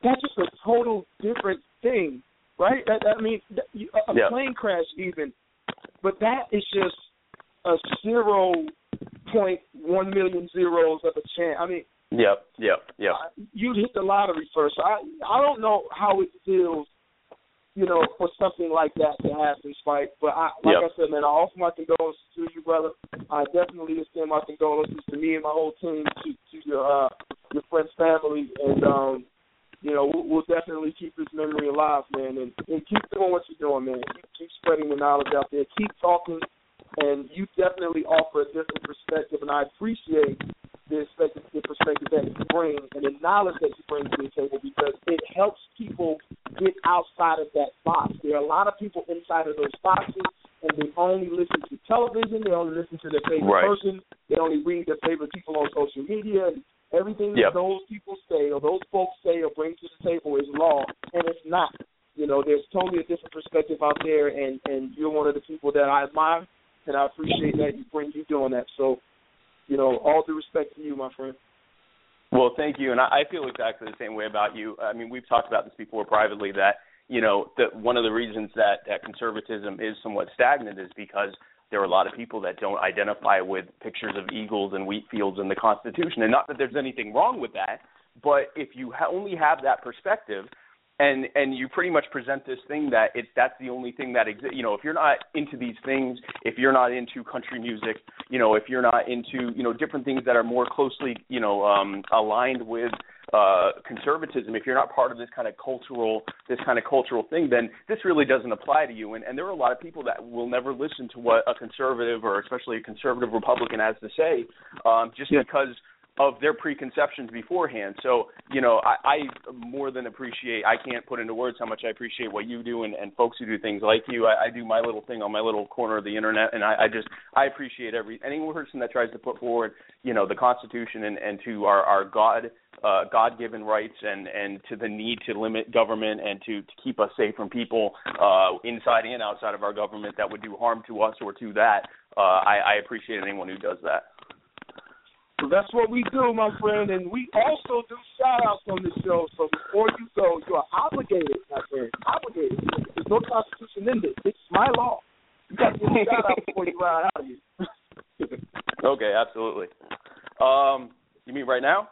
that's just a total different thing, right? A plane crash even, but that is just a 0.1 million zeros of a chance. I mean, Yep. You hit the lottery first. I don't know how it feels, you know, for something like that to happen, Spike. But I said, man, I offer my condolences to you, brother. I definitely extend my condolences to me and my whole team, to your friend's family, and you know, we'll definitely keep this memory alive, man. And keep doing what you're doing, man. Keep spreading the knowledge out there. Keep talking, and you definitely offer a different perspective, and I appreciate the perspective that you bring and the knowledge that you bring to the table, because it helps people get outside of that box. There are a lot of people inside of those boxes, and they only listen to television, they only listen to their favorite person, they only read their favorite people on social media, and everything that those people say or those folks say or bring to the table is law, and it's not. You know, there's totally a different perspective out there, and you're one of the people that I admire, and I appreciate that you bring you doing that. So, you know, all due respect to you, my friend. Well, thank you, and I feel exactly the same way about you. I mean, we've talked about this before privately, that, you know, one of the reasons that conservatism is somewhat stagnant is because there are a lot of people that don't identify with pictures of eagles and wheat fields in the Constitution, and not that there's anything wrong with that, but if you only have that perspective and you pretty much present this thing that that's the only thing that exists. You know, if you're not into these things, if you're not into country music, you know, if you're not into, you know, different things that are more closely, you know, aligned with conservatism, if you're not part of this kind of cultural thing, then this really doesn't apply to you. And there are a lot of people that will never listen to what a conservative, or especially a conservative Republican, has to say, because of their preconceptions beforehand. So, you know, I more than appreciate, I can't put into words how much I appreciate what you do and folks who do things like you. I do my little thing on my little corner of the internet, and I appreciate any person that tries to put forward, you know, the Constitution and to our God-given rights and to the need to limit government and to keep us safe from people inside and outside of our government that would do harm to us or to that. I appreciate anyone who does that. So that's what we do, my friend, and we also do shout-outs on this show. So before you go, you are obligated, my friend, obligated. There's no Constitution in this. It's my law. You got to do a shout-out before you ride out of here. Okay, absolutely. You mean right now?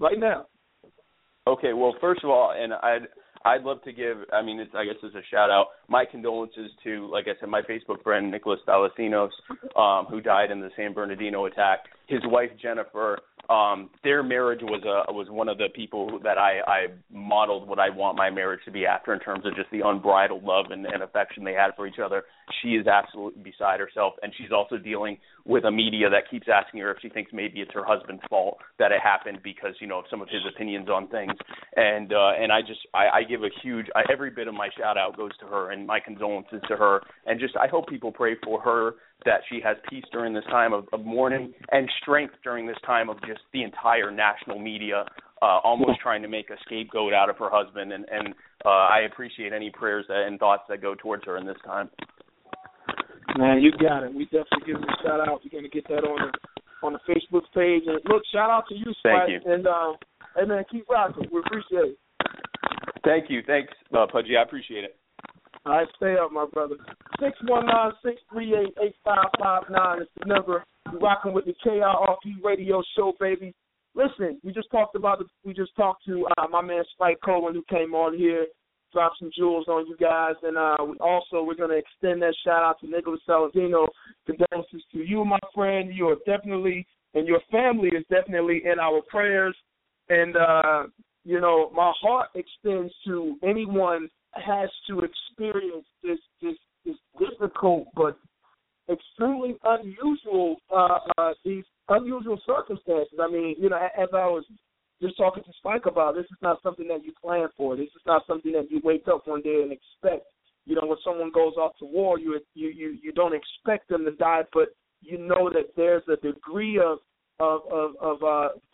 Right now. Okay, well, first of all, and I'd love to give, I mean, I guess it's a shout-out, my condolences to, like I said, my Facebook friend, Nicholas Thalassinos, who died in the San Bernardino attack. His wife, Jennifer, their marriage was one of the people that I modeled what I want my marriage to be after, in terms of just the unbridled love and affection they had for each other. She is absolutely beside herself, and she's also dealing with a media that keeps asking her if she thinks maybe it's her husband's fault that it happened because, you know, of some of his opinions on things. And I give a huge, every bit of my shout out goes to her, and my condolences to her, and just I hope people pray for her, that she has peace during this time of mourning and strength during this time of just the entire national media almost trying to make a scapegoat out of her husband. And I appreciate any prayers and thoughts that go towards her in this time. Man, you got it. We definitely give her a shout-out. We're going to get that on the Facebook page. And look, shout-out to you, Spike. Thank you. And, hey, man, keep rocking. We appreciate it. Thank you. Thanks, Pudgy. I appreciate it. All right, stay up, my brother. 619-638-8559 is the number. You're rocking with the KRRP Radio Show, baby. Listen, we just talked to my man Spike Cohen, who came on here, dropped some jewels on you guys, and we're going to extend that shout-out to Nicholas Salazino. Condolences to you, my friend. You are definitely, and your family is definitely in our prayers, and you know, my heart extends to anyone has to experience this difficult but extremely unusual these unusual circumstances. I mean, you know, as I was just talking to Spike about, this is not something that you plan for. This is not something that you wake up one day and expect. You know, when someone goes off to war, you don't expect them to die, but you know that there's a degree of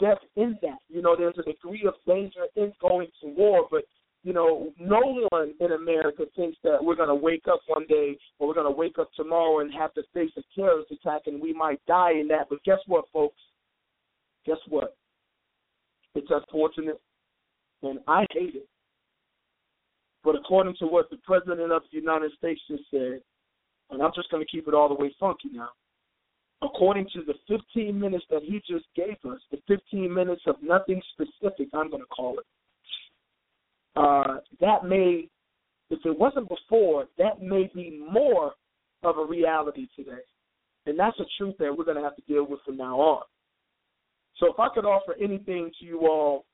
death in that. You know, there's a degree of danger in going to war, but, you know, no one in America thinks that we're going to wake up one day or we're going to wake up tomorrow and have to face a terrorist attack and we might die in that. But guess what, folks? Guess what? It's unfortunate, and I hate it. But according to what the President of the United States just said, and I'm just going to keep it all the way funky now, according to the 15 minutes that he just gave us, the 15 minutes of nothing specific, I'm going to call it, that may, if it wasn't before, that may be more of a reality today. And that's a truth that we're going to have to deal with from now on. So if I could offer anything to you all,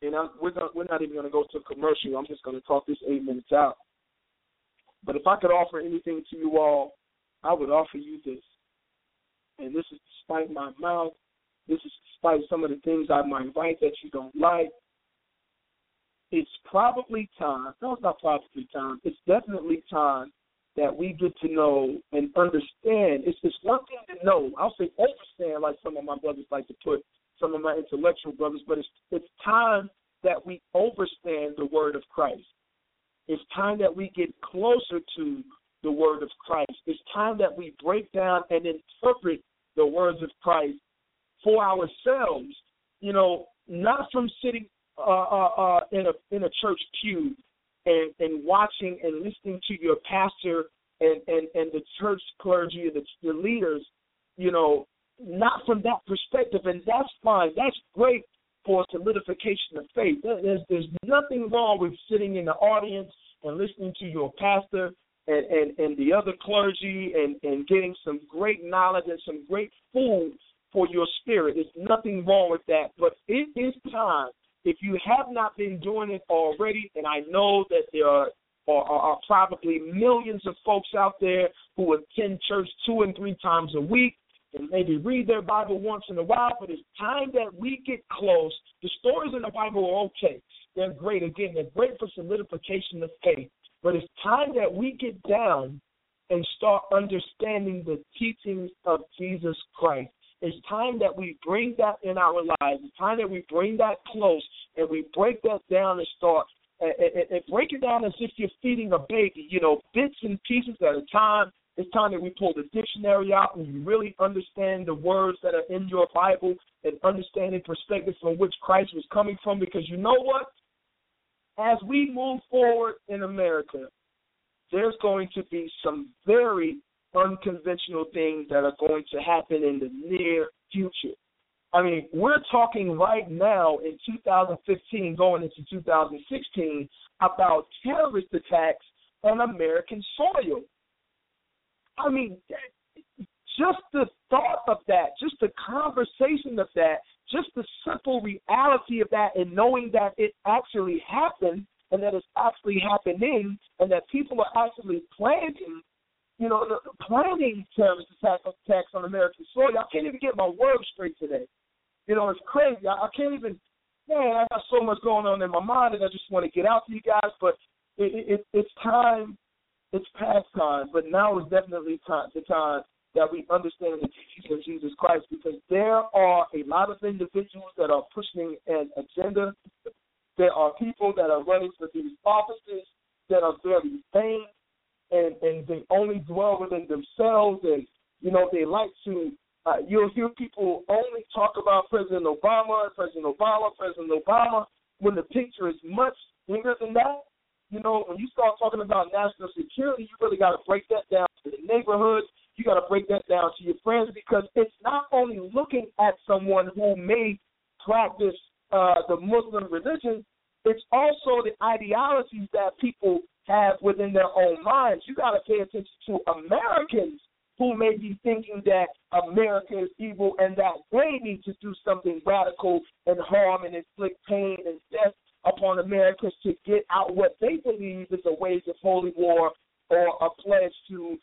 and we're not even going to go to a commercial. I'm just going to talk this 8 minutes out. But if I could offer anything to you all, I would offer you this. And this is despite my mouth. This is despite some of the things I might write that you don't like. It's probably time. No, it's not probably time. It's definitely time that we get to know and understand. It's just one thing to know. I'll say understand, like some of my brothers like to put, some of my intellectual brothers, but it's time that we understand the word of Christ. It's time that we get closer to the word of Christ. It's time that we break down and interpret the words of Christ for ourselves, you know, not from sitting in a church pew and watching and listening to your pastor and the church clergy, the leaders, you know, not from that perspective, and that's fine. That's great for solidification of faith. There's nothing wrong with sitting in the audience and listening to your pastor and the other clergy and getting some great knowledge and some great food for your spirit. There's nothing wrong with that, but it is time. If you have not been doing it already, and I know that there are probably millions of folks out there who attend church 2 and 3 times a week, and maybe read their Bible once in a while, but it's time that we get close. The stories in the Bible are okay. They're great. Again, they're great for solidification of faith. But it's time that we get down and start understanding the teachings of Jesus Christ. It's time that we bring that in our lives. It's time that we bring that close and we break that down and start. And break it down as if you're feeding a baby, you know, bits and pieces at a time. It's time that we pull the dictionary out and you really understand the words that are in your Bible and understand the perspective from which Christ was coming from, because you know what? As we move forward in America, there's going to be some very unconventional things that are going to happen in the near future. I mean, we're talking right now in 2015 going into 2016 about terrorist attacks on American soil. I mean, just the thought of that, just the conversation of that, just the simple reality of that and knowing that it actually happened and that it's actually happening and that people are actually planning terrorist attacks on American soil. I can't even get my words straight today. You know, it's crazy. I can't even, man, I got so much going on in my mind and I just want to get out to you guys, but it's time. It's past time, but now is definitely the time that we understand the teachings of Jesus Christ, because there are a lot of individuals that are pushing an agenda. There are people that are running for these offices that are very vain, and they only dwell within themselves, and, you know, they like to, you'll hear people only talk about President Obama, when the picture is much bigger than that. You know, when you start talking about national security, you really got to break that down to the neighborhoods. You got to break that down to your friends, because it's not only looking at someone who may practice the Muslim religion, it's also the ideologies that people have within their own minds. You got to pay attention to Americans who may be thinking that America is evil and that they need to do something radical and harm and inflict pain and death upon Americans to get out what they believe is a wage of holy war or a pledge to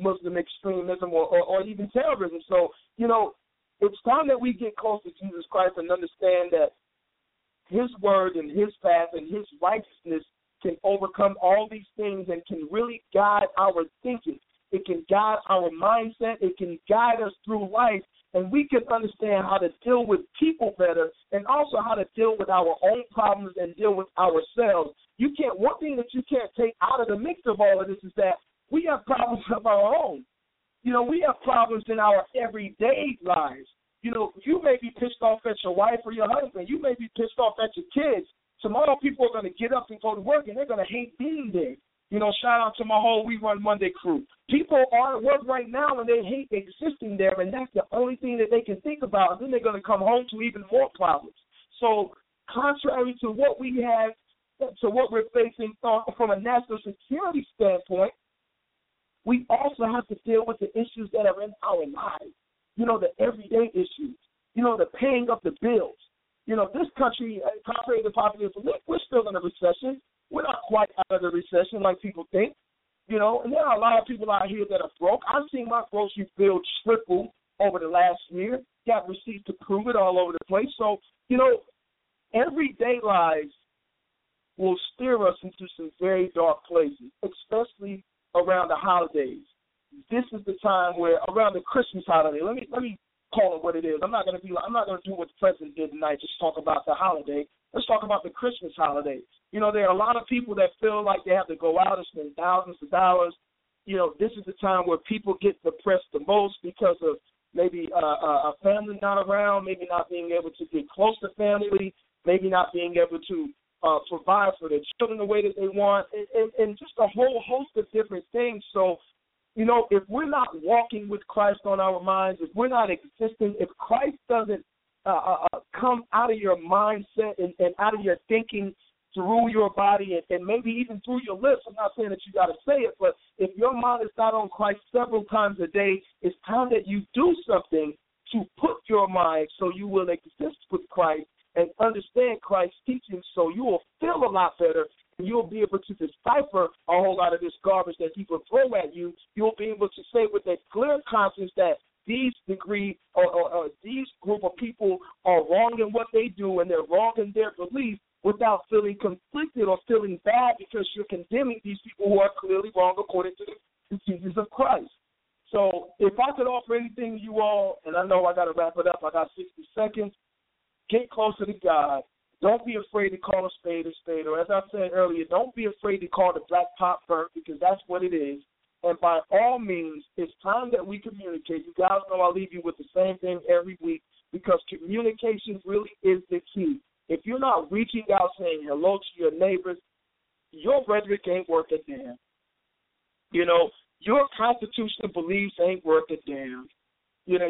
Muslim extremism or even terrorism. So, you know, it's time that we get close to Jesus Christ and understand that his word and his path and his righteousness can overcome all these things and can really guide our thinking. It can guide our mindset. It can guide us through life. And we can understand how to deal with people better and also how to deal with our own problems and deal with ourselves. You can't. One thing that you can't take out of the mix of all of this is that we have problems of our own. You know, we have problems in our everyday lives. You know, you may be pissed off at your wife or your husband. You may be pissed off at your kids. Tomorrow people are going to get up and go to work, and they're going to hate being there. You know, shout out to my whole We Run Monday crew. People are at work right now, and they hate existing there, and that's the only thing that they can think about. And then they're going to come home to even more problems. So contrary to what we have, to what we're facing from a national security standpoint, we also have to deal with the issues that are in our lives. You know, the everyday issues. You know, the paying of the bills. You know, this country, contrary to popular belief, we're still in a recession. We're not quite out of the recession like people think, you know. And there are a lot of people out here that are broke. I've seen my grocery bill triple over the last year. Got receipts to prove it all over the place. So, you know, everyday lives will steer us into some very dark places, especially around the holidays. This is the time where around the Christmas holiday. Let me call it what it is. I'm not gonna do what the president did tonight. Just talk about the holiday. Let's talk about the Christmas holiday. You know, there are a lot of people that feel like they have to go out and spend thousands of dollars. You know, this is the time where people get depressed the most because of maybe a family not around, maybe not being able to get close to family, maybe not being able to provide for their children the way that they want, and just a whole host of different things. So, you know, if we're not walking with Christ on our minds, if we're not existing, if Christ doesn't come out of your mindset and out of your thinking through your body and maybe even through your lips. I'm not saying that you got to say it, but if your mind is not on Christ several times a day, it's time that you do something to put your mind so you will exist with Christ and understand Christ's teachings so you will feel a lot better and you'll be able to decipher a whole lot of this garbage that people throw at you. You'll be able to say with a clear conscience that these group of people are wrong in what they do and they're wrong in their belief without feeling conflicted or feeling bad because you're condemning these people who are clearly wrong according to the teachings of Christ. So if I could offer anything to you all, and I know I got to wrap it up, I got 60 seconds, get closer to God. Don't be afraid to call a spade, or as I said earlier, don't be afraid to call the black pot burnt because that's what it is. And by all means, it's time that we communicate. You guys know I leave you with the same thing every week because communication really is the key. If you're not reaching out saying hello to your neighbors, your rhetoric ain't worth a damn. You know, your constitutional beliefs ain't worth a damn. You know,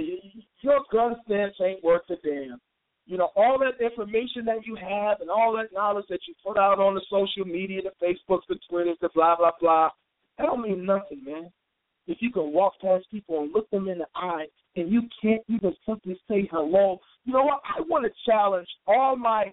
your gun stance ain't worth a damn. You know, all that information that you have and all that knowledge that you put out on the social media, the Facebooks, the Twitters, the blah, blah, blah, that don't mean nothing, man. If you can walk past people and look them in the eye and you can't even simply say hello, you know what? I want to challenge all my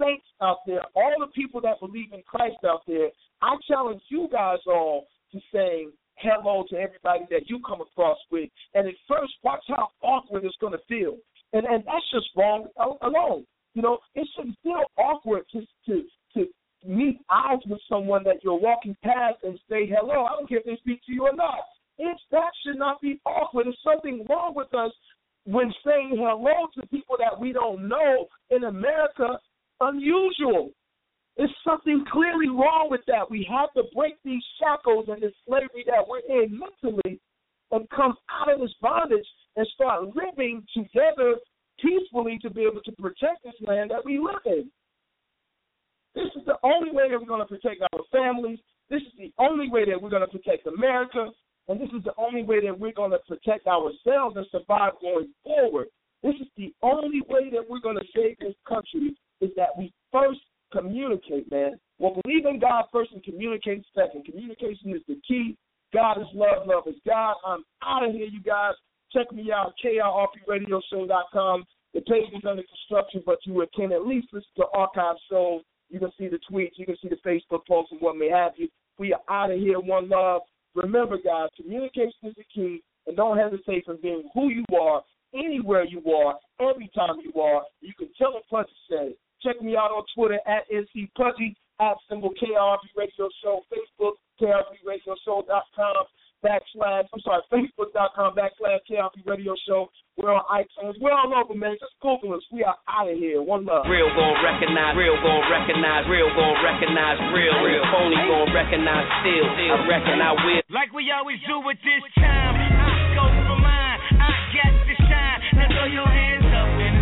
saints out there, all the people that believe in Christ out there. I challenge you guys all to say hello to everybody that you come across with. And at first, watch how awkward it's going to feel. And that's just wrong alone. You know, it shouldn't feel awkward to meet eyes with someone that you're walking past and say hello. I don't care if they speak to you or not. That should not be awkward. There's something wrong with us when saying hello to people that we don't know in America, unusual. There's something clearly wrong with that. We have to break these shackles and this slavery that we're in mentally and come out of this bondage and start living together peacefully to be able to protect this land that we live in. This is the only way that we're going to protect our families. This is the only way that we're going to protect America. And this is the only way that we're going to protect ourselves and survive going forward. This is the only way that we're going to save this country is that we first communicate, man. Well, believe in God first and communicate second. Communication is the key. God is love. Love is God. I'm out of here, you guys. Check me out, kirpradioshow.com. The page is under construction, but you can at least listen to archive shows. You can see the tweets. You can see the Facebook posts and what may have you. We are out of here. One love. Remember, guys, communication is the key, and don't hesitate from being who you are, anywhere you are, every time you are. You can tell a Pudgy said it. Check me out on Twitter at NcPudgy, at symbol KRB Radio Show, Facebook, Facebook.com/KRB Radio Show. We're on iTunes. We're all over, man. Just Google us. We are out of here. One love. Real gon' recognize. Real gon' recognize. Real gon' recognize. Real. Real. Phony gon' recognize. Still. I reckon I will. Like we always do with this time. I go for mine. I got to shine. Now throw your hands up and